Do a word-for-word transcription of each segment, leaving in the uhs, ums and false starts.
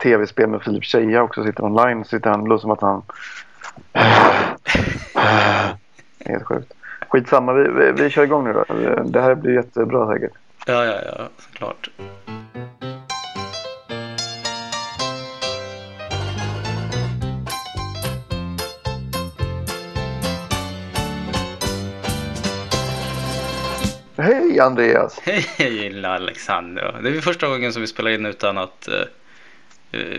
T V-spel med Filip Tjeja också, sitter online, sitter han, låter som att han helt sjukt. Skitsamma, vi, vi, vi kör igång nu då. Det här blir jättebra säkert. Ja, ja, ja, såklart. Hej Andreas. Hej Alexander. Det är första gången som vi spelar in utan att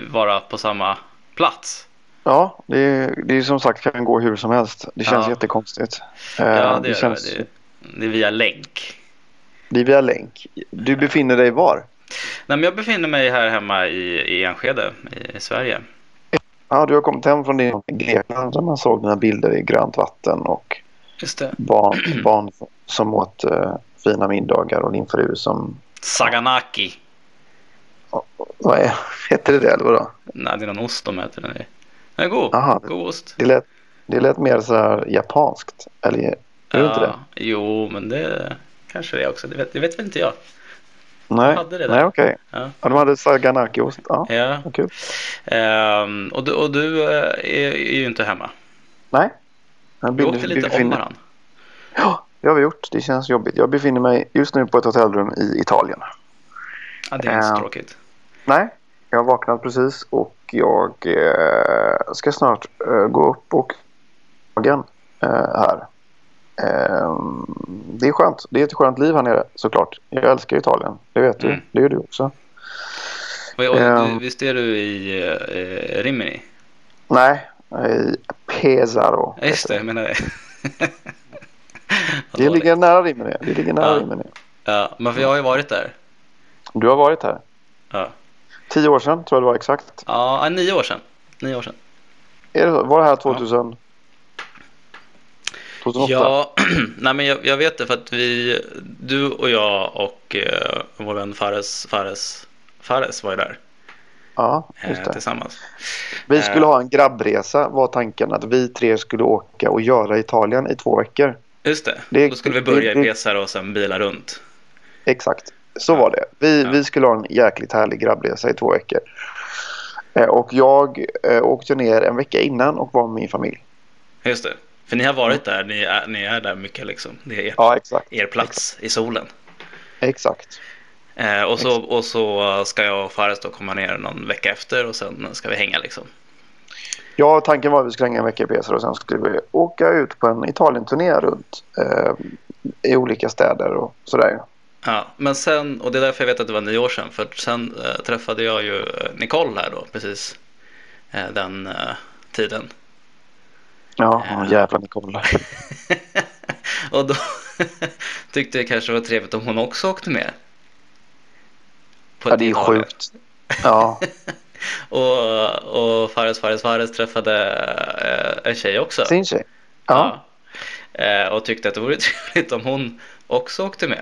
vara på samma plats. Ja, det är, det är som sagt kan gå hur som helst. Det känns ja. jättekonstigt. Ja, det, det, känns... det. det är via länk. Det är via länk. Du befinner dig var? Nej, men jag befinner mig här hemma i, i Enskede i, i Sverige. Ja, du har kommit hem från din Grekland där man såg dina bilder i grönt vatten och just det. Barn, barn som åt uh, fina middagar och din fru som... Saganaki. Vad är, heter det det eller vadå? Nej, det är någon ost de äter. Den är god, aha, god ost. Det lät, det lät mer så här japanskt. Eller är ja, det inte det? Jo, men det kanske det också. Det vet, det vet väl inte jag. Nej, de hade det där. Nej, okej okay. ja. ja, de hade saganaki-ost. Ja, ja. Kul. Ehm, och, du, och du är, är ju inte hemma. Nej. Jag befinner, du åkte lite befinner... om varandra. Ja, det har vi gjort. Det känns jobbigt. Jag befinner mig just nu på ett hotellrum i Italien. Ja, det är inte ehm. tråkigt. Nej, jag har vaknat precis och jag eh, ska snart eh, gå upp och dagen eh, här. Eh, det är skönt. Det är ett skönt liv här nere såklart. Jag älskar Italien, det vet mm. du. Det gör du också. Och, och, eh, du, visst är du i eh, Rimini? Nej, jag är i Pesaro. Just det, jag menar det. Det ligger nära Rimini. Det ligger nära ja. Rimini. Ja, men för jag har ju varit där. Du har varit här? Ja. Tio år sedan tror jag det var exakt. Ja, nio år sedan. Nio år sedan. Är det, var det här tvåtusen? tjugohundraåtta? Ja, nej men jag, jag vet det för att vi, du och jag och eh, vår vän Fares, Fares, Fares var ju där. Ja, just det. Eh, tillsammans. Vi skulle eh. ha en grabbresa var tanken att vi tre skulle åka och göra Italien i två veckor. Just det, det då skulle vi börja det, i Pesaro och sen bila runt. Exakt. Så var det. Vi, ja. vi skulle ha en jäkligt härlig grabbresa i två veckor. Och jag åkte ner en vecka innan och var med min familj. Just det, för ni har varit där, ni är, ni är där mycket liksom. Det är er, ja, exakt. Er plats exakt. I solen. Exakt. Eh, och, så, exakt. Och så ska jag och Fares då komma ner någon vecka efter och sen ska vi hänga liksom. Ja, tanken var att vi skulle hänga en vecka i Pesaro och sen skulle vi åka ut på en Italien-turné runt eh, i olika städer och sådär. Ja, men sen, och det är därför jag vet att det var nio år sedan, för sen eh, träffade jag ju Nicole här då, precis eh, den eh, tiden. Ja, eh. jävla Nicole. Och då tyckte jag kanske det var trevligt om hon också åkte med. På ja, det är sjukt. Ja. Och, och Fares, Fares, Fares träffade eh, en tjej också. Sin tjej? Ja. ja. Eh, och tyckte att det vore trevligt om hon också åkte med.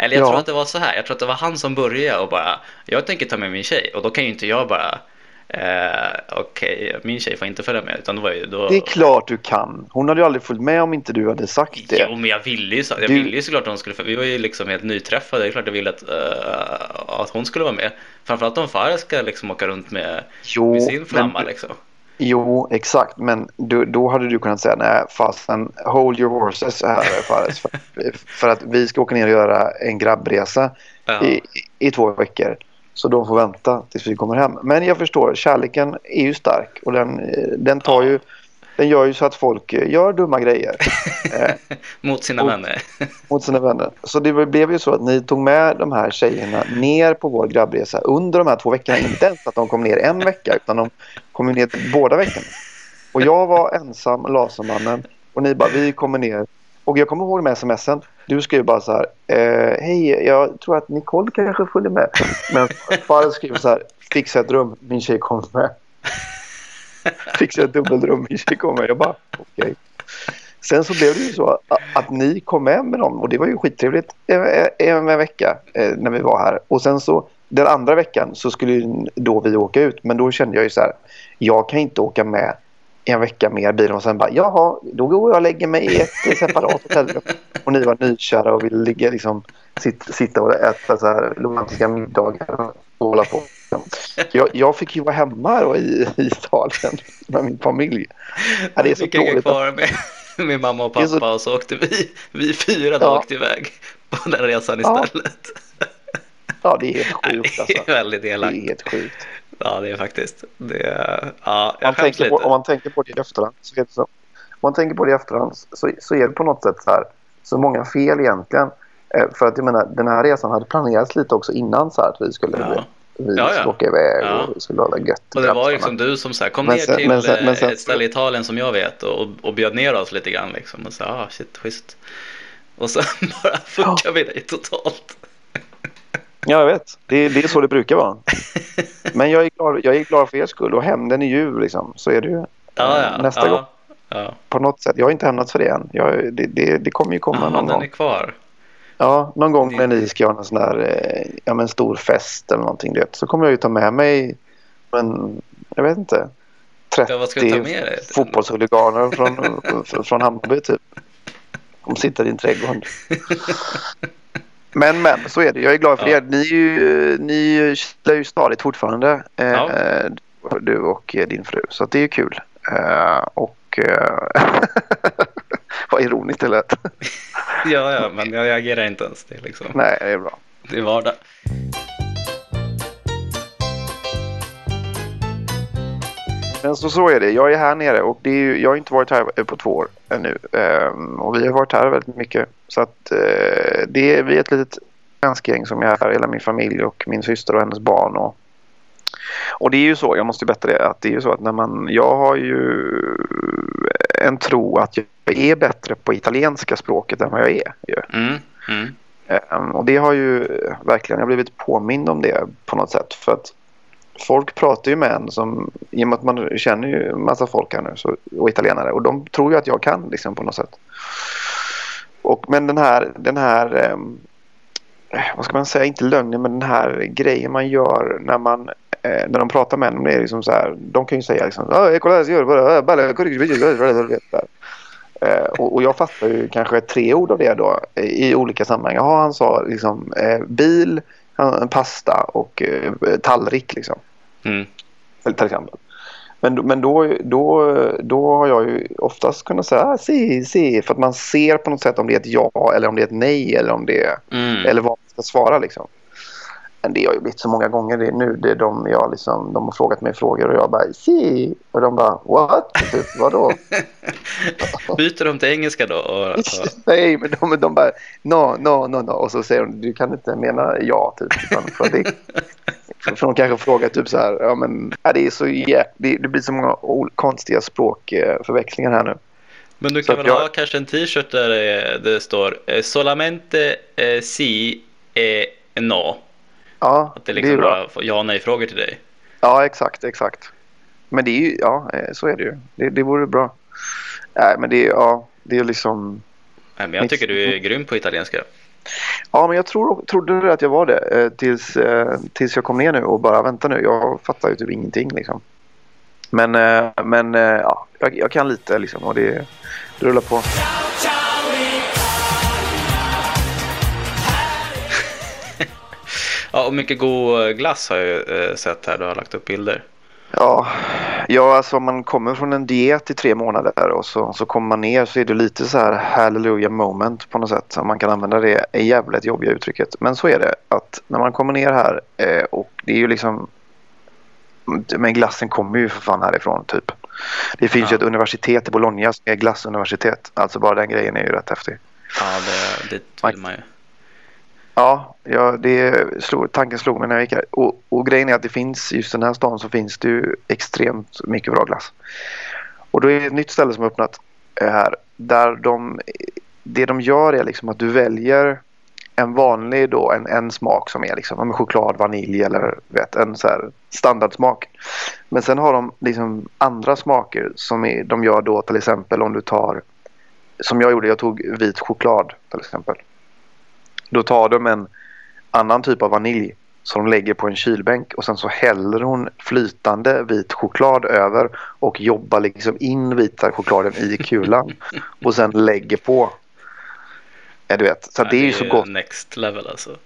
Eller jag ja. tror att det var så här. Jag tror att det var han som började och bara, jag tänker ta med min tjej. Och då kan ju inte jag bara, eh, okej, okay, min tjej får inte följa med. Utan då var ju då... Det är klart du kan. Hon hade ju aldrig följt med om inte du hade sagt det. Jo, men jag ville ju, jag ville ju såklart att hon skulle följa. Vi var ju liksom helt nyträffade. Det är klart jag ville att, uh, att hon skulle vara med. Framförallt om Fares ska liksom åka runt med, jo, med sin flamma men... liksom. Jo, exakt. Men du, då hade du kunnat säga nej, fasen, hold your horses här, Fares, för, för att vi ska åka ner och göra en grabbresa ja. i, i två veckor. Så de får vänta tills vi kommer hem. Men jag förstår, kärleken är ju stark. Och den, den tar ju, den gör ju så att folk gör dumma grejer. Mot sina mot, vänner. Mot sina vänner. Så det blev ju så att ni tog med de här tjejerna ner på vår grabbresa under de här två veckorna. Inte ens att de kom ner en vecka, utan de kom ner båda veckorna. Och jag var ensam, lasermannen. Och ni bara, vi kommer ner. Och jag kommer ihåg med sms'en. Du skrev bara så här, eh, hej, jag tror att Nicole kanske följer med. Men Fares skrev så här, fixa ett rum, min tjej kommer med. Fixa ett dubbelrum, min tjej kommer med. Jag bara, okej. Okay. Sen så blev det ju så att, att ni kom med med dem. Och det var ju skittrevligt en, en vecka eh, när vi var här. Och sen så, den andra veckan så skulle då vi åka ut. Men då kände jag ju så här, jag kan inte åka med en vecka mer bilen och sen bara, jaha, då går jag och lägger mig i ett separat hotellrum. Och ni var nykära och ville ligga liksom, sit, sitta och äta så här romantiska middagar och hålla på. Jag, jag fick ju vara hemma då i, i Italien med min familj. Ja, det är så fick dåligt. Jag kvar med, med mamma och pappa så... och så åkte vi, vi fyra då ja. åkte iväg på den resan istället. Ja, det är helt sjukt alltså. Det är väldigt elakt. Det är helt sjukt. Ja, det är faktiskt. Det är, ja, jag man tänker på, om man tänker på det i efterhand så är det så. Om man tänker på det i efterhand så, så är det på något sätt så här. Så många fel egentligen. För att jag menar, den här resan hade planerats lite också innan så här, att vi skulle ja. vi ja, ja. åka iväg ja. och skulle ha det gött. Och det var liksom du som så här, kom men ner sen, till men sen, men sen, ett ställe i Italien som jag vet och, och, och bjöd ner oss lite grann liksom. Och så ah, shit, schysst. Och sen bara fuckar ja. vi dig totalt. Ja, jag vet. Det, det är så det brukar vara. Men jag är glad, jag är glad för er skull. Och hämnden är ju liksom. Så är det ju ja, ja, nästa ja, gång. Ja. På något sätt. Jag har inte hämnat för det än. Jag, det, det, det kommer ju komma ja, någon den gång. Den är kvar. Ja, någon gång när ni ska göra en sån där ja, men stor fest eller någonting. Det, så kommer jag ju ta med mig men, jag vet inte trettio fotbollshuliganer från, från Hammarby typ. De sitter i en trädgård. Men, men, så är det. Jag är glad för ja. er. Ni är ju, ni är ju stadigt fortfarande. Ja. Du och din fru. Så det är ju kul. Och vad ironiskt det lät. ja, ja, men jag reagerar inte ens. Det liksom. Nej, det är bra. Det var det. Men så, så är det. Jag är här nere och det är ju, jag har inte varit här på två år ännu. Um, och vi har varit här väldigt mycket. Så att uh, det är, vi är ett litet svensk gäng som jag är här. Hela min familj och min syster och hennes barn. Och, och det är ju så, jag måste berätta det. Att det är ju så att när man, jag har ju en tro att jag är bättre på italienska språket än vad jag är. Mm, mm. Um, och det har ju verkligen, jag har blivit påmind om det på något sätt. För att folk pratar ju med en som, i och med att man känner ju massa folk här nu så, och italienare och de tror ju att jag kan liksom på något sätt. Och, men den här, den här eh, vad ska man säga, inte lögnen men den här grejen man gör när man eh, när de pratar med en, det är liksom så här, de kan ju säga liksom eh, och, och jag fattar ju kanske tre ord av det då i olika sammanhang. Ja, han sa liksom eh, bil, pasta och eh, tallrik liksom. Mm. till exempel. Men, men då, då, då har jag ju oftast kunnat säga ah, si, si, för att man ser på något sätt om det är ett ja eller om det är ett nej eller om det är, mm. eller vad man ska svara liksom. Men det har ju blivit så många gånger det nu, det är de, jag liksom, de har frågat mig frågor och jag bara si, och de bara what? Typ, vadå? Byter de till engelska då? Och, och... nej, men de, de bara no, no, no, no, och så säger de du kan inte mena ja typ, för det för de kanske frågar typ så här, ja men ja, det är så yeah, det, det blir så många konstiga språkförväxlingar här nu. Men du kan så väl jag... ha kanske en t-shirt där det, det står solamente eh, si e eh, no. Ja, att det liksom det är bara ja nej frågor till dig. Ja, exakt, exakt. Men det är ju ja, så är det ju. Det det vore bra. Nej, men det är ja, det är liksom nej, men jag tycker du är grym på italienska. Ja, men jag tror, trodde att jag var det tills, tills jag kom ner nu och bara vänta nu, jag fattar ju typ ingenting liksom. Men, men ja, jag, jag kan lite liksom och det, det rullar på. Ja, och mycket god glass har jag sett här, du har lagt upp bilder. Ja, ja alltså om man kommer från en diet i tre månader och så, så kommer man ner så är det lite så här hallelujah moment på något sätt. Så man kan använda det jävligt jobbiga uttrycket. Men så är det att när man kommer ner här eh, och det är ju liksom men glassen kommer ju för fan härifrån typ. Det finns ja. ju ett universitet i Bologna som är glassuniversitet. Alltså bara den grejen är ju rätt häftig. Ja, det, det vill man ju. Ja, ja det slog, tanken slog mig när jag gick här. Och, och grejen är att det finns, just den här stan så finns det ju extremt mycket bra glass. Och då är det ett nytt ställe som har öppnat här. Där de, det de gör är liksom att du väljer en vanlig då, en, en smak som är liksom choklad, vanilj eller vet, en så här standardsmak. Men sen har de liksom andra smaker som är, de gör då till exempel om du tar, som jag gjorde, jag tog vit choklad till exempel. Då tar de en annan typ av vanilj som de lägger på en kylbänk och sen så häller hon flytande vit choklad över och jobbar liksom in vita chokladen i kulan och sen lägger på. Ja, du vet. Så ja, det är ju så gott. Next level alltså.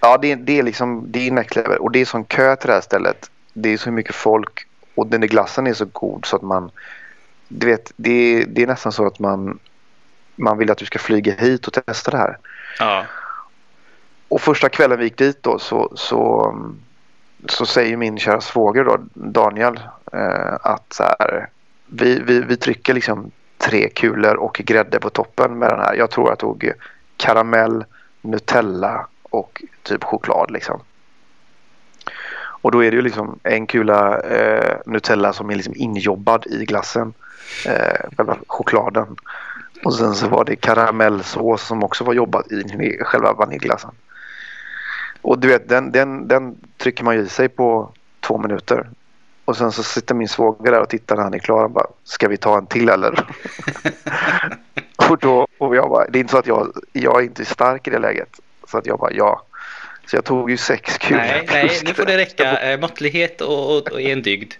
Ja, det, det är liksom det är next level och det är sån kö till det här stället. Det är så mycket folk och den där glassen är så god så att man du vet, det, det är nästan så att man man vill att du ska flyga hit och testa det här. Ja. Och första kvällen vi gick dit då så, så, så säger min kära svåger då, Daniel eh, att så här, vi, vi, vi trycker liksom tre kulor och grädde på toppen med den här. Jag tror jag tog karamell, Nutella och typ choklad liksom. Och då är det ju liksom en kula eh, Nutella som är liksom injobbad i glassen, eh, själva chokladen. Och sen så var det karamellsås som också var jobbat i själva vaniljglassen. Och du vet, den, den, den trycker man i sig på två minuter. Och sen så sitter min svåger där och tittar när han är klar och bara, ska vi ta en till eller? och då, och jag bara, det är inte så att jag, jag är inte stark i det läget. Så att jag bara, ja. Så jag tog ju sex kulor. Nej, nej, nu får det räcka. Måttlighet och, och, och en dygd.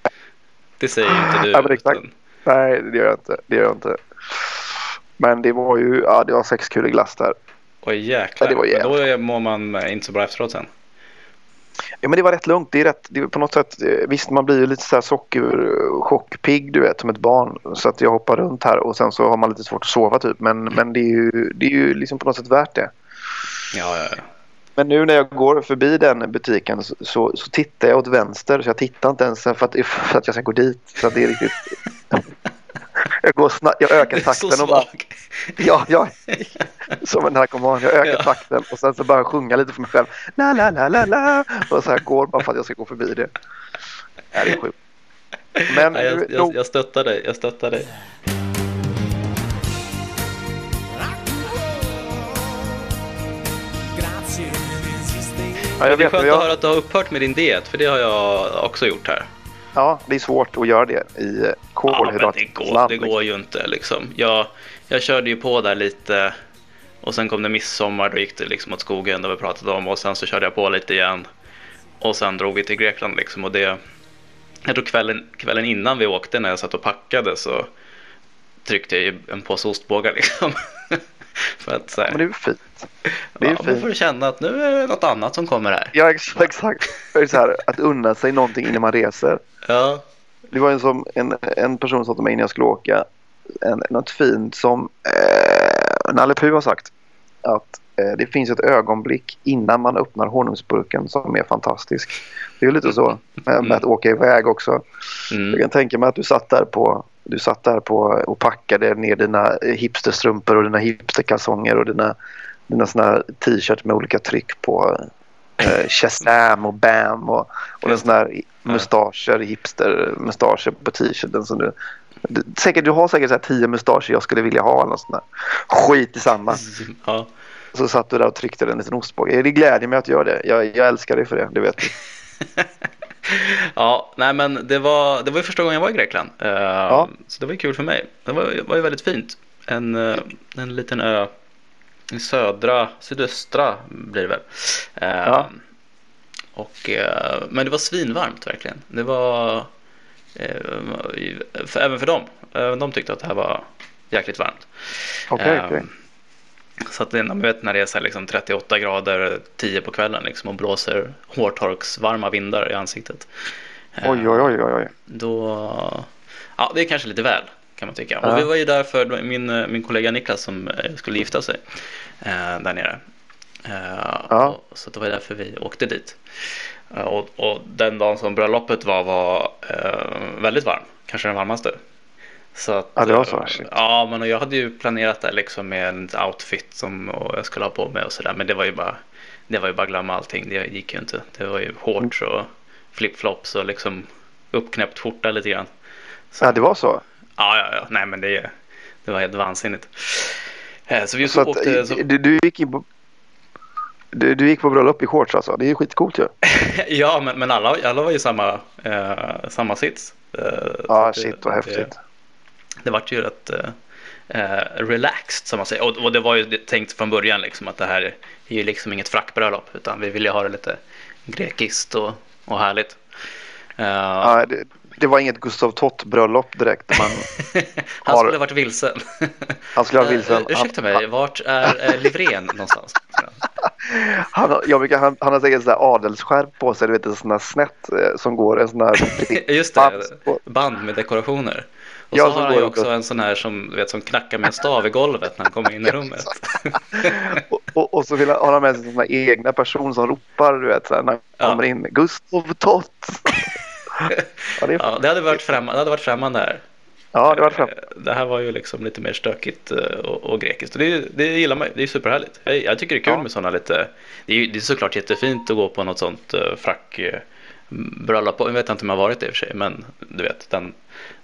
Det säger inte du. Ja, men exakt. Nej, det gör jag inte. Det gör jag inte. Men det var ju, ja det var sex kulor glass där. Åh jäklar, ja, det var jäklar. Då mår man inte så bra efteråt sen. Ja men det var rätt lugnt, det är rätt, det är på något sätt, visst man blir ju lite så här sockerchockpigg du vet som ett barn. Så att jag hoppar runt här och sen så har man lite svårt att sova typ. Men, mm. men det, är ju, det är ju liksom på något sätt värt det. Ja, ja, ja. Men nu när jag går förbi den butiken så, så tittar jag åt vänster. Så jag tittar inte ens för att, för att jag ska gå dit. Så det är riktigt... Jag, går sna- jag ökar takten och bara, ja, ja, som en narkoman, jag ökar ja. takten och sen så bara sjunga lite för mig själv la, la, la, la, la. Och så här går bara för att jag ska gå förbi det. Det är sjukt. Men nej, jag, jag, jag stöttar dig, jag stöttar dig. Ja, jag vet, det är skönt jag... att höra att du har upphört med din diet, för det har jag också gjort här. Ja, det är svårt att göra det i kolhydrat. Ja, det går, det går ju inte liksom. Jag, jag körde ju på där lite och sen kom det midsommar, då gick det liksom åt skogen, det vi pratade om, och sen så körde jag på lite igen. Och sen drog vi till Grekland liksom, och det jag tror kvällen, kvällen innan vi åkte när jag satt och packade så tryckte jag ju en påse ostbågar liksom. För att, så här, men det är ju fint. Det är ju ja, fint. Får du känna att nu är det något annat som kommer här. Ja, exakt. exakt. Det är så här, att unna sig någonting innan man reser. Ja. Det var en, som, en, en person som sa till mig innan jag skulle åka en, något fint som eh, Nalle Puh har sagt. Att eh, det finns ett ögonblick innan man öppnar honungsburken som är fantastisk. Det är ju lite så med, med att åka iväg också. Mm. Jag kan tänka mig att du satt där på... Du satt där på och packade ner dina hipsterstrumpor och dina hipsterkalsonger och dina, dina såna t-shirt med olika tryck på eh, Shazam och Bam och, och den sån här mustascher, hipstermustascher på t-shirten som du, du, säkert, du har säkert så här tio mustascher jag skulle vilja ha eller sån där skit i samma. Ja. Så satt du där och tryckte den liten ostbåge. Det glädjer mig att göra det. Jag, jag älskar dig för det, det vet du. Ja, nej men det var det var ju första gången jag var i Grekland. Uh, ja. Så det var ju kul för mig. Det var, var ju väldigt fint. En en liten ö i södra, sydöstra blir det väl. Uh, ja. Och uh, men det var svinvarmt verkligen. Det var uh, för, även för dem. Uh, de tyckte att det här var jäkligt varmt. Okej. Okay, uh, okay. Så att när man vet när det är så här liksom trettioåtta grader tio på kvällen liksom och blåser hårtorksvarma vindar i ansiktet. Oj, oj, oj, oj. Då, ja, det är kanske lite väl kan man tycka. Ja. Och vi var ju där för min, min kollega Niklas som skulle gifta sig där nere. Ja. Så det var därför vi åkte dit. Och, och den dagen som bröllopet var var väldigt varm. Kanske den varmaste. Så att, ja, det var så. Ja, men och jag hade ju planerat det liksom med en outfit som jag skulle ha på mig och sådär. Men det var ju bara det var ju bara glömma allting. Det gick ju inte. Det var ju shorts och flipflops och liksom uppknäppt skjorta lite grann. Så, ja, det var så. Ja, ja, ja. Nej, men det, det var helt vansinnigt. Så vi så att, åkte, så... du, du gick in på... Du, du gick på bröllop i shorts alltså. Det är ju skitcoolt ju. Ja, men, men alla, alla var ju samma, eh, samma sits. Eh, ja, shit, vad häftigt. Det var ju rätt uh, relaxed som man säger. Och, och det var ju tänkt från början liksom, att det här är ju liksom inget frackbröllop utan vi ville ha det lite grekiskt och, och härligt. Uh, ja, det, det var inget Gustav Tott bröllop direkt. Man han har... skulle ha varit vilsen. Han skulle ha varit vilsen. Uh, ursäkta mig, han... vart är uh, livrén någonstans? Han har, jag brukar, han, han har säkert en sån där adelsskärp på sig, du vet en sån där snett som går en sån där just det, band med dekorationer. Och så, ja, så har han ju också en sån här som, vet, som knackar med en stav i golvet när han kommer in i rummet. och, och, och så vill han, har han med sig sina egna person som ropar, du vet, så här, när han ja. kommer in. Gustav Tott! ja, det, är... ja, det hade varit främmande, det hade varit främmande här. Ja, det var främmande. Det här var ju liksom lite mer stökigt och, och grekiskt. Och det, det gillar man, det är superhärligt. Jag, jag tycker det är kul ja. med såna lite... Det är, det är såklart jättefint att gå på något sånt uh, frack... Uh, bröllop. Jag vet inte om jag har varit det i och för sig, men du vet, den,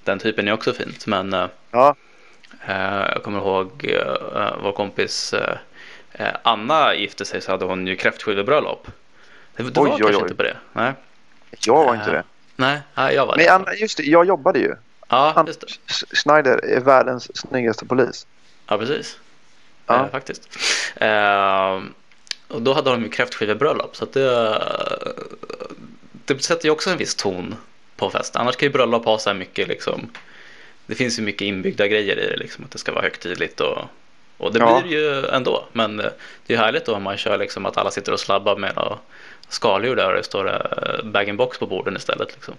den typen är också fint, men ja. eh, jag kommer ihåg eh, vår kompis eh, Anna gifte sig, så hade hon ju kräftskivebröllop. Det, det oj, var oj, kanske oj. inte på det. Nej. Jag var inte det. Eh, nej, nej, jag var men det. Anna, just det, jag jobbade ju. Ja, Anna, just det. Schneider är världens snyggaste polis. Ja, precis. Ja. Eh, faktiskt. Eh, och då hade de ju kräftskivebröllop, så att det... Det sätter ju också en viss ton på fest. Annars kan ju bröllop ha så här mycket liksom, det finns ju mycket inbyggda grejer i det liksom, att det ska vara högtidligt och, och det ja. blir ju ändå. Men det är ju härligt då om man kör liksom att alla sitter och slabbar med och skaldjur där och det står bag-in-box på borden istället liksom.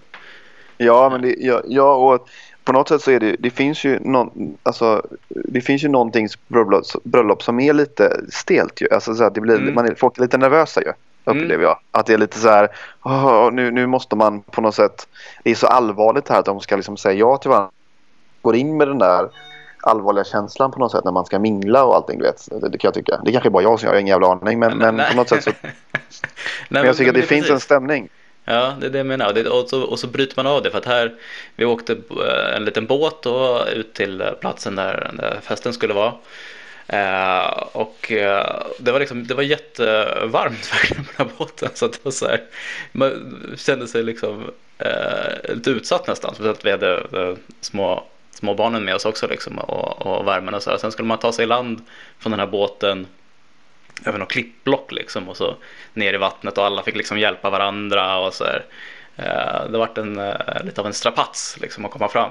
Ja, men det, ja, ja, och på något sätt så är det, det finns ju någon, alltså, det finns ju någonting bröllop, bröllop som är lite stelt ju, alltså så här, det blir, mm. man är, folk är lite nervösa ju. upplever mm. jag. Att det är lite så här oh, nu, nu måste man på något sätt, det är så allvarligt här att de ska liksom säga ja till varandra, går in med den där allvarliga känslan på något sätt när man ska mingla och allting, du vet. Det, det kan jag tycka. Det kanske är bara jag som jag har ingen jävla aning, men, men, men på något sätt så nej, men jag tycker men, att det, det finns precis. en stämning. Ja, det är det jag menar. Det, och, så, och så bryter man av det, för att här vi åkte en liten båt då, ut till platsen där, där festen skulle vara. Uh, och uh, det var liksom det var jättevarmt verkligen på den här båten, så att det var så här, man kände sig liksom uh, lite utsatt nästan, så att vi hade uh, små små barnen med oss också liksom, och, och värmen och så här. Sen skulle man ta sig i land från den här båten över något klippblock liksom, och så ner i vattnet, och alla fick liksom hjälpa varandra och så här. Uh, det vart en uh, lite av en strapats liksom att komma fram.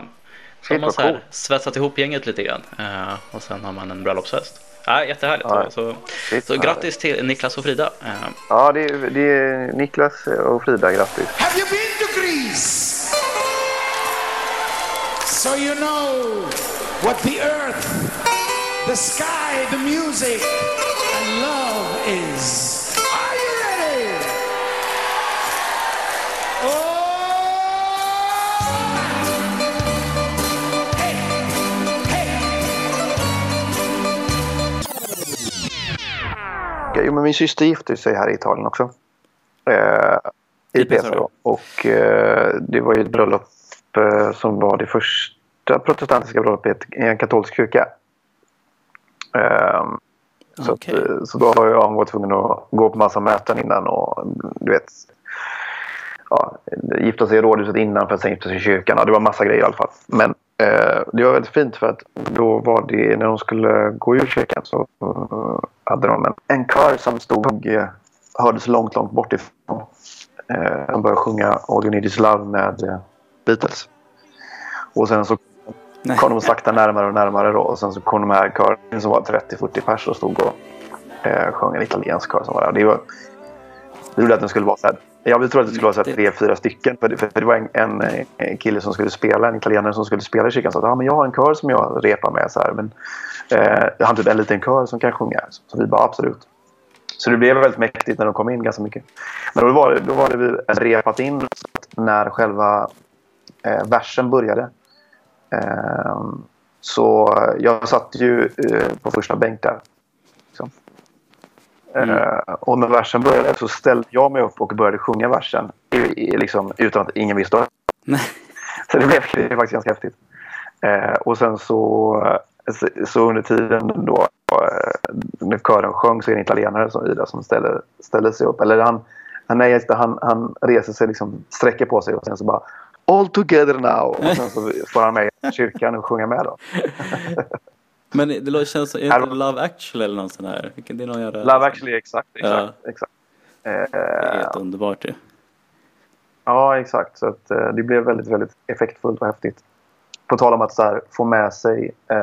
Så har man så här svetsat ihop gänget lite grann. Uh, och sen har man en bröllopsfest. Ja, jättehärligt. Ja. Så, shit, så grattis till Niklas och Frida. Ja, det är, det är Niklas och Frida, grattis. Have you been to Greece? So you know what the earth, the sky, the music and love is. Jo, men min syster gifte sig här i Italien också. Eh, I Pesaro. Och eh, det var ju ett bröllop eh, som var det första protestantiska bröllopet i en katolsk kyrka. Eh, så, okay. att, så då har jag varit tvungen att gå på massa möten innan och du vet, ja, gifta sig i rådhuset innan för att sen gifta sig i kyrkan. Ja, det var massa grejer i alla fall. Men eh, det var väldigt fint för att då var det, när de skulle gå ur kyrkan så uh, hade de en, en kör som stod uh, hördes långt, långt bort ifrån. Uh, de började sjunga All You Need Is Love med uh, Beatles. Och sen så Nej. kom de sakta närmare och närmare då. Och sen så kom de här kören som var trettio till fyrtio pers och stod och uh, sjöng en italiensk kör som var där. Det var, det var att den skulle vara så här. Jag tror att det skulle vara tre, fyra stycken. För det, för det var en, en, en kille som skulle spela, en italienare som skulle spela i kyrkan. Så att, ah, men jag har en kör som jag repar med. Så här, men, eh, jag har typ en liten kör som kan sjunga. Så, så vi bara, absolut. Så det blev väldigt mäktigt när de kom in ganska mycket. Men då var det, då var det vi repat in. Så att när själva eh, versen började. Eh, så jag satt ju eh, på första bänk där. Liksom. Mm. Och när versen började så ställde jag mig upp och började sjunga versen i, i, liksom, utan att ingen visste. Så det blev det faktiskt ganska häftigt. Eh, och sen så, så under tiden då när kören sjöng så är det en italienare som Ida som ställer, ställer sig upp. Eller han, nej, han, han reser sig, liksom, sträcker på sig och sen så bara all together now. Och sen så får han med i kyrkan och sjunger med då. Men det känns som, är det Love Actually eller någon sån här? Det är någon jävla... Love Actually, exakt. exakt, ja. exakt. Eh, det är helt underbart det. Ja, exakt. Så att, eh, det blev väldigt, väldigt effektfullt och häftigt. På tal om att så här, få med sig eh,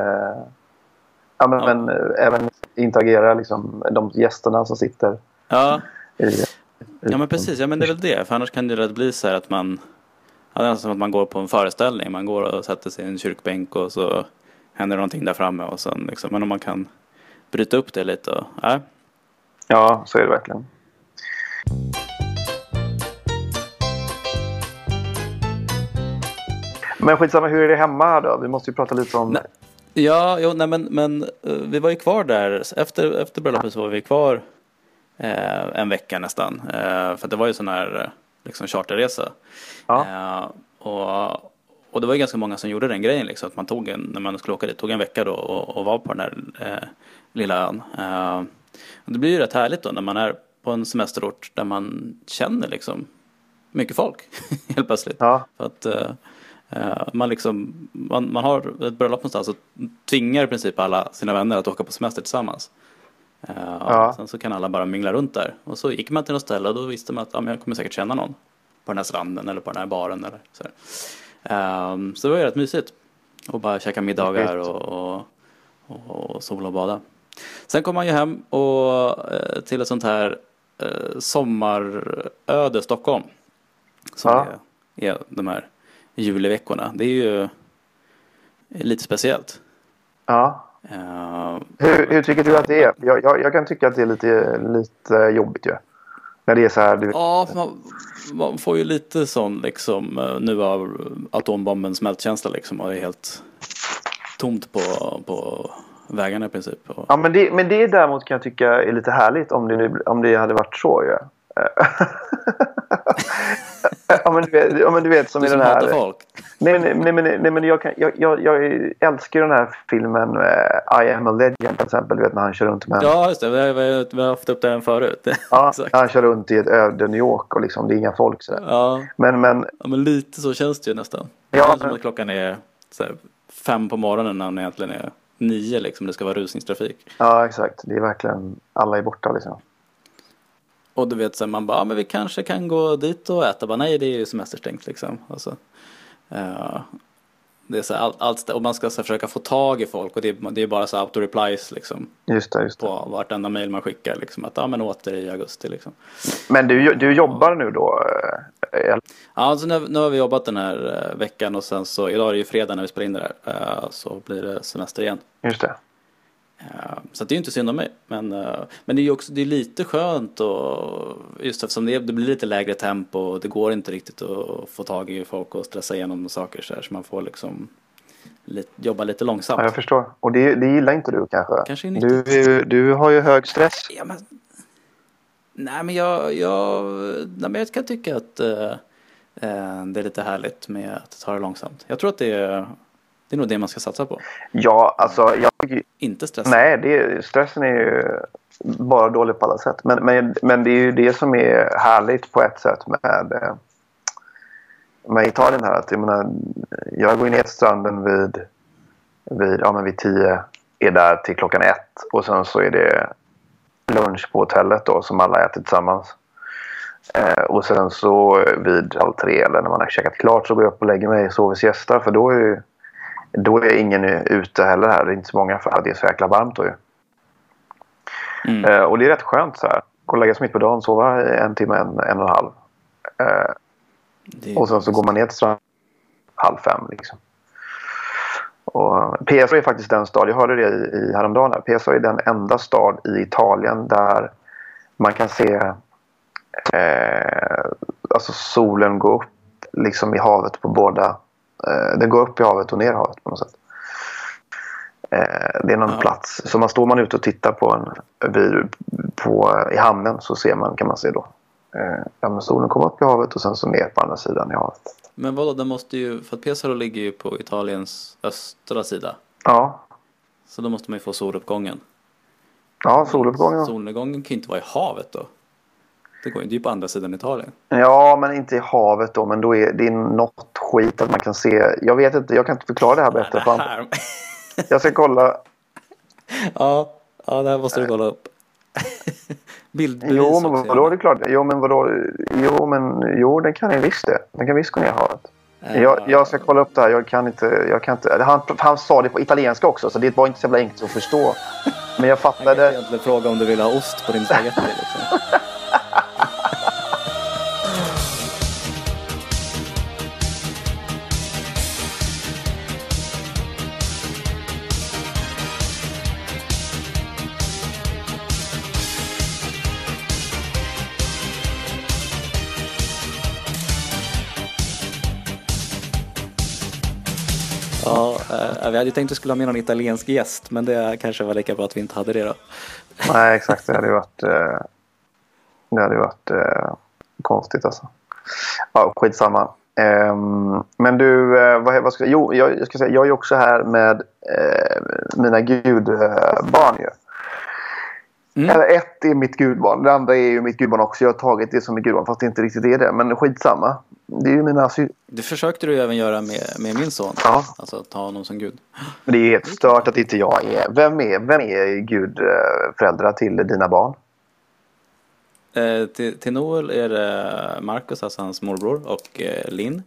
ja, men, ja. Men, eh, även interagera liksom, de gästerna som sitter. Ja, i, i, ja men precis. Ja, men det är väl det. För annars kan det rätt bli så här att man, ja, det är som att man går på en föreställning. Man går och sätter sig i en kyrkbänk och så händer någonting där framme och sen liksom, men om man kan bryta upp det lite och, äh. Ja, så är det verkligen. Men skitsamma, hur är det hemma då? Vi måste ju prata lite om... Nej. Ja, jo, nej, men, men vi var ju kvar där efter, efter bröllopet så var vi kvar eh, en vecka nästan eh, för det var ju sån här liksom charterresa. Ja. Eh, och Och det var ju ganska många som gjorde den grejen liksom, att man tog en, när man skulle åka dit, tog en vecka då och, och var på den här eh, lilla ön. Eh, det blir ju rätt härligt då när man är på en semesterort där man känner liksom mycket folk helt plötsligt. Ja. För att eh, man liksom, man, man har ett bröllop någonstans och tvingar i princip alla sina vänner att åka på semester tillsammans. Eh, ja. Sen så kan alla bara mingla runt där. Och så gick man till något ställe och då visste man att ja, men jag kommer säkert känna någon på den här stranden eller på den här baren eller så här. Um, så det var ju rätt mysigt och bara käka middagar och, och, och sol och bada. Sen kom man ju hem och, eh, till ett sånt här eh, sommaröde Stockholm som ja. är, är de här juliveckorna. Det är ju är lite speciellt. Ja. Uh, hur, hur tycker du att det är? Jag, jag, jag kan tycka att det är lite, lite jobbigt ju. När det är så här, du... Ja, man, man får ju lite sån liksom, nu av atombomben smältkänsla liksom, och det är helt tomt på, på vägarna i princip. Ja, men det, men det däremot kan jag tycka är lite härligt om det, om det hade varit så ju. Ja, men du vet, ja, men du vet som, du som i den här... Folk. Nej, men, nej, men, nej, men jag, kan, jag, jag, jag älskar den här filmen eh, I am a Legend till exempel, du vet när han kör runt med... Ja, just det, vi har, vi har haft upp den förut. Ja, han kör runt i ett öde New York och liksom, det är inga folk sådär. Ja. Men, men... ja, men lite så känns det ju nästan. Ja, det är som att klockan är såhär, fem på morgonen när den egentligen är nio liksom, det ska vara rusningstrafik. Ja, exakt, det är verkligen, alla är borta liksom. Och du vet så man bara, ja, men vi kanske kan gå dit och äta. Bara, nej, det är ju semesterstängt liksom. Alltså, uh, Det är så allt, allt, och man ska så försöka få tag i folk, och det, det är bara så auto-replies liksom, just det, just det. På vartenda mejl man skickar liksom, att ja, men åter i augusti liksom. Men du, du jobbar nu då? Ja, alltså nu, nu har vi jobbat den här veckan, och sen så idag är det ju fredag när vi spelar in det här, så blir det semester igen. Just det. Så det är ju inte synd om mig, men, men det är ju också, det är lite skönt, och just eftersom det, det blir lite lägre tempo, och det går inte riktigt att få tag i folk och stressa igenom saker så här, så man får liksom lite, jobba lite långsamt. Ja, jag förstår, och det, det gillar inte du kanske? Kanske inte. Du, du har ju hög stress. Ja, men, nej, men jag, jag, nej, men jag kan tycka att eh, det är lite härligt med att ta det långsamt. Jag tror att det är Det är nog det man ska satsa på. Ja, alltså... Jag tycker, inte stressen. Nej, det, stressen är ju bara dålig på alla sätt. Men, men, men det är ju det som är härligt på ett sätt med, med Italien här. Att, jag, menar, jag går ner till stranden vid, vid, ja, men vid tio, är där till klockan ett. Och sen så är det lunch på hotellet då, som alla äter tillsammans. Eh, och sen så vid halv tre, eller när man har checkat klart, så går jag upp och lägger mig och sover siesta. För då är ju... Då är ingen ute heller här. Det är inte så många, för det är så jäkla varmt då ju. Mm. Eh, och det är rätt skönt så här. Gå och lägga sig mitt på dagen, sova en timme, en, en och en halv. Eh, det... Och sen så går man ner till halv fem liksom. Och Pesaro är faktiskt den stad, jag hörde det i, i häromdagen här. Pesaro är den enda stad i Italien där man kan se eh, alltså solen gå upp liksom i havet på båda. Det går upp i havet och ner i havet på något sätt. Det är någon ja. plats. Så man står man ute och tittar på en på, i hamnen, så ser man, kan man se då. Ja, men solen kommer upp i havet och sen så ner på andra sidan i havet. Men vadå, den måste ju, för att Pesaro ligger ju på Italiens östra sida. Ja. Så då måste man ju få soluppgången. Ja, soluppgången. Solnedgången kan ju inte vara i havet då. Det går ju på andra sidan Italien. Ja, men inte i havet då. Men då är det är något skit att man kan se. Jag vet inte, jag kan inte förklara det här bättre. Det här. Jag ska kolla. Ja, ja, det här måste du kolla upp. Bildbevis. Jo, men vadå, är det klart. Jo, men vadå. Jo, men jo, den kan ju visst det. Den kan visst gå ner i havet. Äh, jag, jag ska kolla upp det här. Jag kan inte, jag kan inte. Han, han sa det på italienska också, så det var inte så jävla enkelt att förstå. Men jag fattade. Jag kan egentligen fråga om du vill ha ost på din spagetti liksom. Vi hade ju tänkt att vi skulle ha med någon italiensk gäst, men det kanske var lika bra att vi inte hade det då. Nej, exakt. Det hade ju varit, det hade varit konstigt alltså. Ja, skitsamma. Men du, vad ska jag... Jo, jag ska säga, jag är också här med mina gudbarn ju. Mm. Eller ett är mitt gudbarn, det andra är ju mitt gudbarn också. Jag har tagit det som mitt gudbarn, fast det inte riktigt är det. Men skitsamma. Det är ju mina sy- Det försökte du ju även göra med, med min son. Ja. Alltså att ta honom som gud. Men det är ju helt stört att inte jag är. Vem är, vem är gudföräldrar till dina barn? Eh, till, till Noel är det Marcus, alltså hans morbror, och eh, Linn.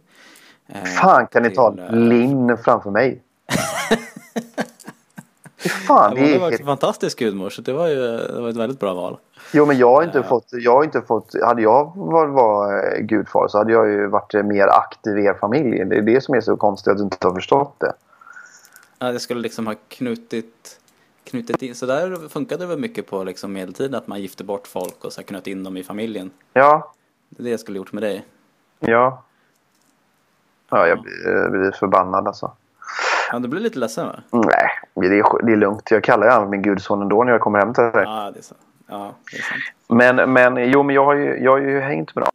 Eh, Fan, kan ni till, ta Linn framför mig? Fan, ja, det var en fantastisk gudmor, så det var ju det var ett väldigt bra val. Jo, men jag har inte äh... fått jag har inte fått hade jag varit var gudfar, så hade jag ju varit mer aktiv i er familj. Det är det som är så konstigt att du inte har förstått det. Ja, det skulle liksom ha knutit knutit in, så där funkade det väl mycket på liksom medeltiden, att man gifte bort folk och så knöt in dem i familjen. Ja. Det är det jag skulle gjort med dig. Ja. Ja, jag blir, jag blir förbannad alltså. Ja, det blir lite ledsen va? Nej, det är, det är lugnt. Jag kallar ju min gudson ändå när jag kommer hem till dig. Ja, det är sant. Ja, det är sant. Men, men, jo, men jag har ju, jag har ju hängt med dem.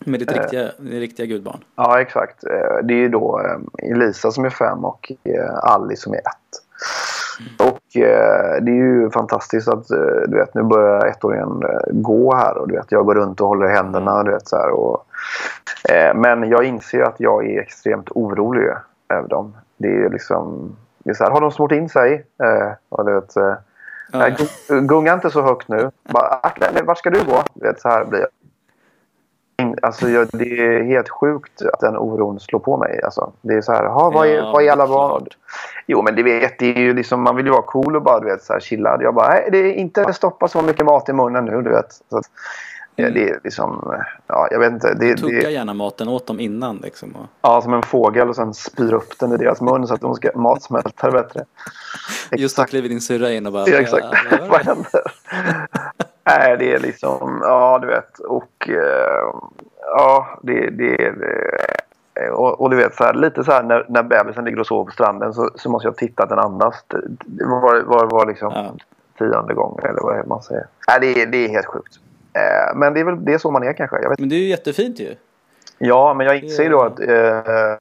Med ditt eh. riktiga, riktiga gudbarn? Ja, exakt. Det är ju då Elisa som är fem och Alli som är ett. Mm. Och det är ju fantastiskt att, du vet, nu börjar ettåringen gå här. Och du vet, jag går runt och håller händerna, du vet, så här. Och, eh, men jag inser att jag är extremt orolig över dem. Det är liksom, det är så här, har de smort in sig? Eh, och det, eh, nej, gunga inte så högt nu. Bara, nej, var ska du gå? Det så här blir jag. in, alltså jag, det är helt sjukt att den oron slår på mig. Alltså, det är så här, ha vad är, ja, vad är alla barn? Jo, men det vet det är ju liksom, man vill ju vara cool och bara du vet så här chillad. Jag bara, nej, det är inte stoppa så mycket mat i munnen nu, du vet. Så att, mm. Det är liksom, ja, jag vet inte. Det, tugga det, gärna maten åt dem innan liksom. Och... Ja, som en fågel och sen spyr upp den i deras mun så att de ska matsmälta bättre. Exakt. Just att kliva din syra in och bara... Ja, exakt. Vad, vad händer? Nej, det är liksom, ja, du vet. Och, ja, det, det, det och, och du vet, så här, lite så här när, när bebisen ligger och sover på stranden så, så måste jag titta att den andas. Det var, var, var liksom ja. tionde gången eller vad man säger. Nej, det, det är helt sjukt. Men det är väl det som man är kanske. Jag vet. Men det är ju jättefint ju. Ja, men jag inser då att eh,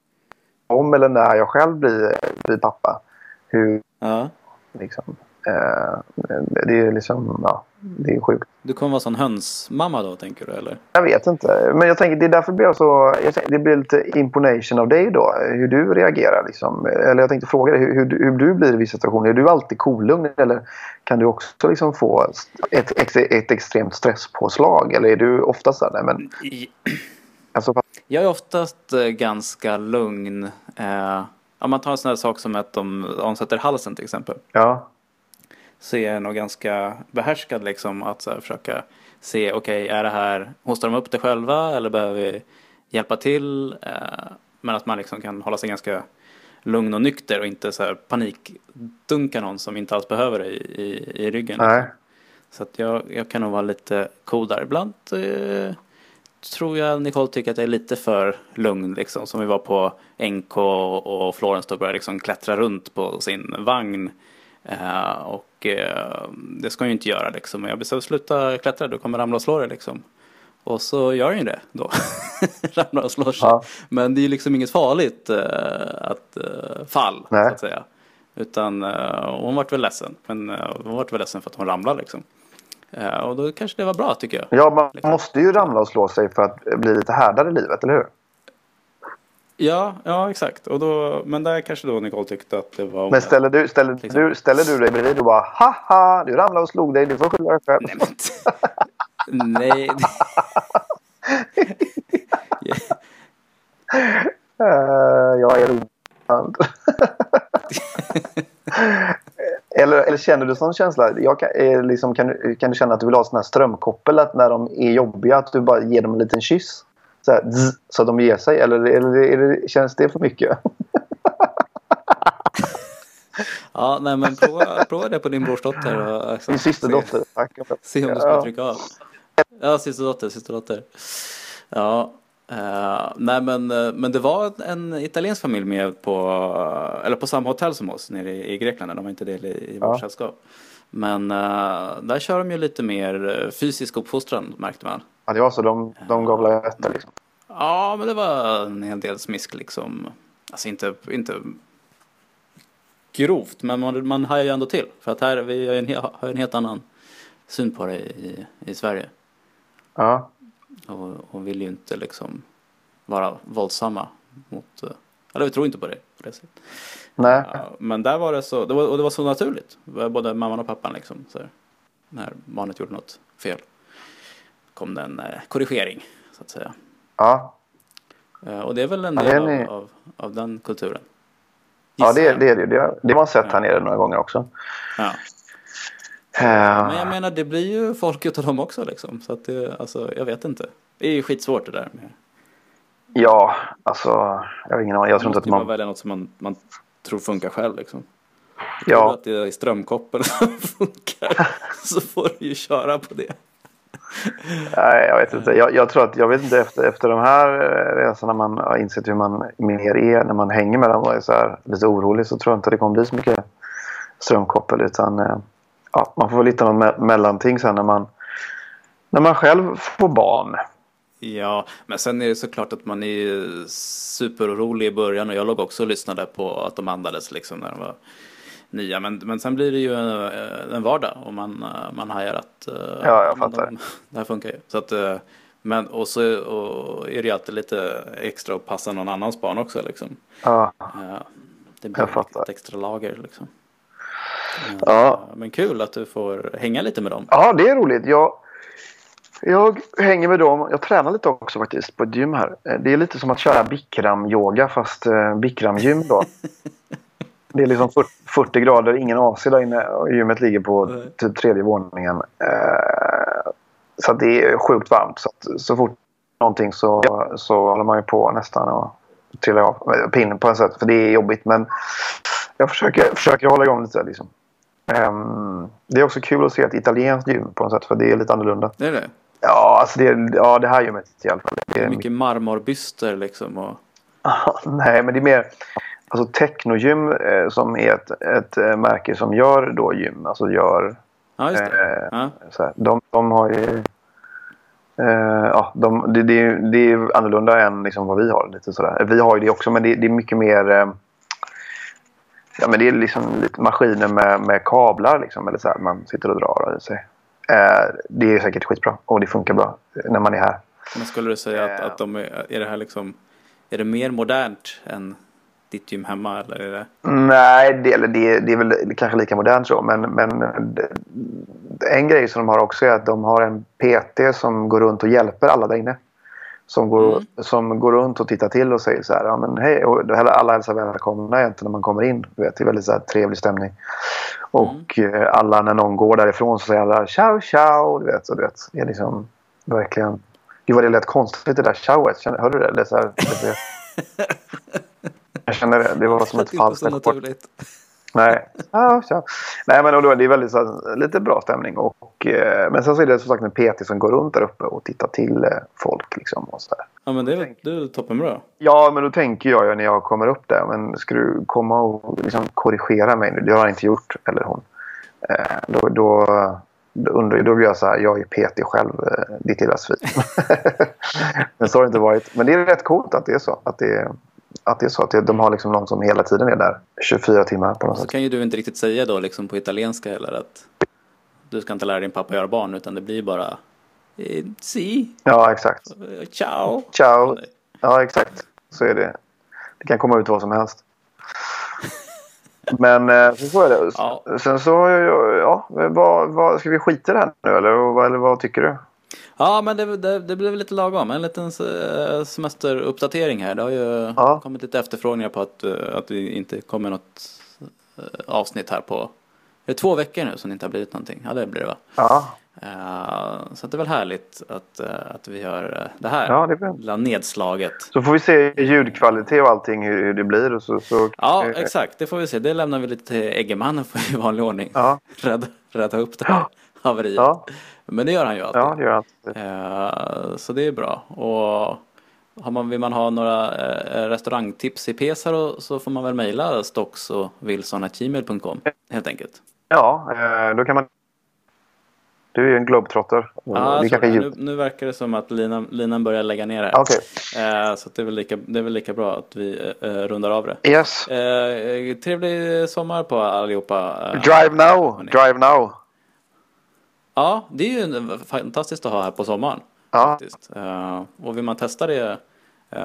om eller när jag själv blir, blir pappa, hur ja. liksom, eh, det är liksom, ja, det är sjukt. Du kommer vara sån hönsmamma då, tänker du, eller? Jag vet inte, men jag tänker, det är därför blir jag så, jag tänker, det blir lite imponation av dig då, hur du reagerar liksom. Eller jag tänkte fråga dig, hur, hur, hur du blir i vissa situationer. Är du alltid kolugn eller kan du också liksom få ett, ett, ett extremt stresspåslag? Eller är du oftast sådär, men... Alltså... Jag är oftast ganska lugn. Eh, om man tar en sån här sak som att de omsätter halsen till exempel. Ja. Så är jag nog ganska behärskad liksom att så här försöka se, okej, okay, är det här, hostar de upp det själva eller behöver vi hjälpa till? Eh, men att man liksom kan hålla sig ganska lugn och nykter och inte så här panikdunka någon som inte alls behöver det i, i, i ryggen. Nej. Så att jag, jag kan nog vara lite cool där. Ibland eh, tror jag Nicole tycker att jag är lite för lugn liksom, som vi var på N K och Florence då började liksom klättra runt på sin vagn. Uh, och uh, det ska ju inte göra liksom. Jag bestämmer sluta klättra, du kommer ramla och slå dig liksom. Och så gör jag ju det då. Ramlar och slår sig. Ja. Men det är ju liksom inget farligt uh, att uh, fall. Nej. Så att säga. Utan uh, hon vart väl ledsen. Men uh, hon vart väl ledsen för att hon ramlade liksom. Uh, och då kanske det var bra, tycker jag. Ja, man liksom. Måste ju ramla och slå sig för att bli lite härdare i livet, eller hur? Ja, ja, exakt. Och då, men där kanske då Nicole tyckte att det var... Men ställer du, ställer, liksom. du, ställer du dig bredvid och bara haha, du ramlade och slog dig, du får skylla dig själv. Nej, men... Nej. uh, jag är rolig. eller, eller känner du sån känsla? Jag kan, eh, liksom, kan, du, kan du känna att du vill ha sån här strömkoppel, att när de är jobbiga att du bara ger dem en liten kyss? Så, här, zzz, så de ger sig, eller, eller, eller känns det för mycket? Ja, nej, men prova, prova det på din brorsdotter. Liksom, min systerdotter. Se om du ska ja. trycka av. Ja, systerdotter, systerdotter. Ja, uh, nej, men, men det var en italiensk familj med på, eller på samma hotell som oss nere i, i Grekland. De var inte del i, i vårt ja. sällskap. Men uh, där kör de ju lite mer fysisk uppfostran, märkte man. Ja, det var så. De, de gav väl rätta liksom. Ja, men det var en hel del smisk liksom. Alltså inte, inte grovt, men man, man hajar ju ändå till. För att här vi har ju en, har en helt annan syn på det i, i Sverige. Ja. Och, och vill ju inte liksom vara våldsamma mot... Eller vi tror inte på det på det sättet. Nej. Ja, men där var det så... Det var, och det var så naturligt. Både mamman och pappan liksom. Så här, när barnet gjorde något fel. Kom den eh, korrigering, så att säga. Ja. Eh, och det är väl en del ja, ni... av, av, av den kulturen. Gissar. Ja, det, det är det. Det har, det har man sett ja. här nere några gånger också. Ja. Uh... Men jag menar, det blir ju folk utav dem också liksom. Så att det, alltså, jag vet inte. Det är ju skitsvårt det där med... Ja, alltså, jag har ingen aning. Jag tror inte att man... Det är väl något som man, man tror funkar själv liksom. Ja. Tror att det är strömkoppel som funkar så får du ju köra på det. Nej, jag vet inte. Jag, jag tror att jag vet inte efter, efter de här resorna man har insett hur man mer är när man hänger med dem och är så här lite orolig, så tror jag inte det kommer bli så mycket strömkoppel, utan ja, man får väl lite någon me- mellanting sen när man när man själv får barn. Ja, men sen är det såklart att man är superorolig i början, och jag låg också och lyssnade på att de andades liksom när de var nya, men, men sen blir det ju en, en vardag och man, man hajar att ja, jag fattar. De, det här funkar ju. Så att, men, och så och är det ju alltid lite extra att passa någon annans barn också liksom. Ja, det blir jag fattar. Ett extra lager liksom. Ja. Men kul att du får hänga lite med dem. Ja, det är roligt. Jag Jag hänger med dem. Jag tränar lite också faktiskt på ett gym här. Det är lite som att köra Bikram-yoga fast Bikram-gym då. Det är liksom fyrtio grader, ingen A C där inne och gymmet ligger på typ tredje våningen. Så det är sjukt varmt. Så, att så fort någonting så, så håller man ju på nästan och trillar av pinnen på en sätt. För det är jobbigt, men jag försöker, försöker hålla igång lite liksom. Um, det är också kul att se ett italienskt gym på något sätt, för det är lite annorlunda. Det är det? Ja, alltså det, är, ja, det här gymmet i alla fall. Det är mycket marmorbyster liksom. Och... Nej, men det är mer alltså, technogym eh, som är ett, ett eh, märke som gör då gym. Alltså gör... Ja, just det. Eh, ja. Så här, de, de har ju... Eh, ja, de, det, det, det är annorlunda än liksom, vad vi har. Lite sådär. Vi har ju det också, men det, det är mycket mer... Eh, Ja, men det är liksom lite maskiner med, med kablar liksom, eller så här, man sitter och drar i sig. Eh, det är säkert skitbra och det funkar bra när man är här. Men skulle du säga att, eh. att de är, är det här liksom, är det mer modernt än ditt gym hemma eller är det? Nej, det, eller det, det är väl kanske lika modernt så, men, men en grej som de har också är att de har en P T som går runt och hjälper alla där inne. Som går, mm. som går runt och tittar till och säger så här, ja men hej, och alla hälsar välkomna egentligen när man kommer in, vet, det är väldigt så här trevlig stämning. Och mm. alla, när någon går därifrån så säger alla ciao, ciao, du vet, så du vet, det är liksom verkligen, det var det lät konstigt det där ciaoet, hör du det? Det är så här, det, jag känner det, det var som ett falskt naturligt. Nej, ja, ja. Nej, men då är det väldigt så här, lite bra stämning och eh, men sen så är det som sagt en P T som går runt där uppe och tittar till eh, folk liksom och så där. Ja, men det är du toppenbra. Ja, men då tänker jag ju när jag kommer upp där, men ska du komma och liksom korrigera mig nu? Det har jag inte gjort, eller hon. Eh, då då då undrar då blir jag så här, jag är P T själv, eh, ditt lilla svin. Men så har det inte varit, men det är rätt coolt att det är så att det är Att det är så att de har liksom någon som hela tiden är där tjugofyra timmar på något så sätt. Så kan ju du inte riktigt säga då liksom på italienska heller att du ska inte lära din pappa göra barn, utan det blir bara eh, si. Ja, exakt. Ciao. Ciao. Ja, exakt. Så är det. Det kan komma ut vad som helst. Men eh, så är det. Ja. Sen så, ja, vad, vad, ska vi skita i det här nu eller, eller, eller vad tycker du? Ja, men det, det, det blev lite lagom. En liten semesteruppdatering här. Det har ju ja. kommit lite efterfrågningar på att, att det inte kommer något avsnitt här på... Det är två veckor nu som det inte har blivit någonting. Ja, det blir det va? Ja. Uh, så det är väl härligt att, att vi gör det här. Ja, det blir nedslaget. Så får vi se ljudkvalitet och allting, hur, hur det blir. Och så, så... Ja, exakt. Det får vi se. Det lämnar vi lite till Eggemannen för i vanlig ordning. Ja. Rädda, rädda upp det här haveriet. Ja. Men det gör han ju alltid. Ja, det gör alltid. Eh, så det är bra. Och har man, vill man ha några eh, restaurangtips i Pesaro så får man väl mejla stocks och wilson at gmail dot com helt enkelt. Ja, eh, då kan man... Du är ju en globetrotter. Ah, nu, nu verkar det som att linan, linan börjar lägga ner här. Okay. Eh, så det är, väl lika, det är väl lika bra att vi eh, rundar av det. Yes. Eh, trevlig sommar på allihopa. Eh, Drive now! Drive now! Ja, det är ju fantastiskt att ha här på sommaren. Ja. Faktiskt. Uh, och vill man testa det uh,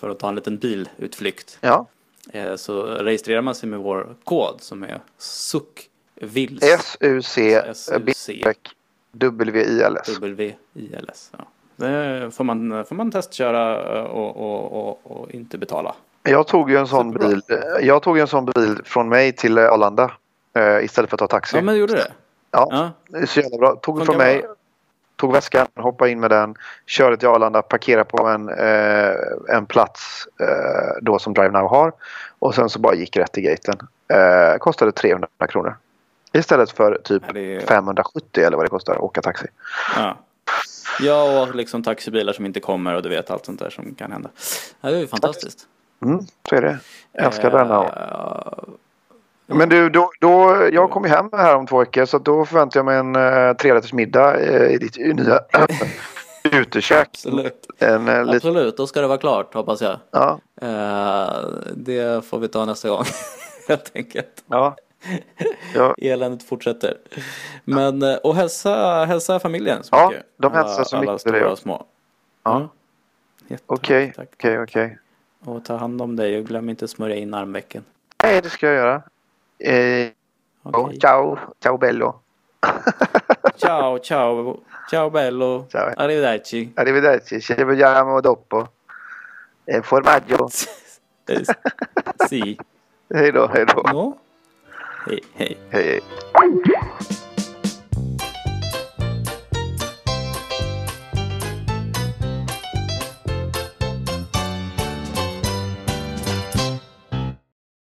för att ta en liten bilutflykt ja. uh, så registrerar man sig med vår kod som är S U C V I L S. S U C W I L S. W I L S, ja. Det får man, får man testköra och, och, och, och inte betala. Jag tog ju en sån bil, jag tog en sån bil från mig till Arlanda uh, istället för att ta taxi. Ja, men gjorde det? Ja, ja, det är så jävla bra. Tog från mig, bra. Tog väskan, hoppade in med den, körde till Arlanda, parkerade på en, eh, en plats eh, då som Drive Now har. Och sen så bara gick rätt i gaten. Eh, kostade trehundra kronor. Istället för typ är... femhundrasjuttio eller vad det kostar att åka taxi. Ja, ja och liksom taxibilar som inte kommer och du vet allt sånt där som kan hända. Ja, det är ju fantastiskt. Mm, så är det. Jag älskar eh... den här. Men du, då, då, jag kommer hem här om två veckor så då förväntar jag mig en uh, trerätters middag uh, i ditt nya utekök. Absolut. En, uh, Absolut, lit- då ska det vara klart hoppas jag. Ja. Uh, det får vi ta nästa gång helt enkelt. Ja. Ja. Eländet fortsätter. Men, uh, och hälsa, hälsa familjen så ja, mycket. Ja, de hälsar så alla, mycket. Alla stora och små. Ja. Okej, okej, okej. Och ta hand om dig och glöm inte att smörja in armvecken. Nej, det ska jag göra. Eh, okay. Ciao, ciao bello. Ciao, ciao. Ciao bello. Ciao. Arrivederci. Arrivederci, ci vediamo dopo. Eh, formaggio? eh, sì. Ero, ero. No? Hey, hey. Hey.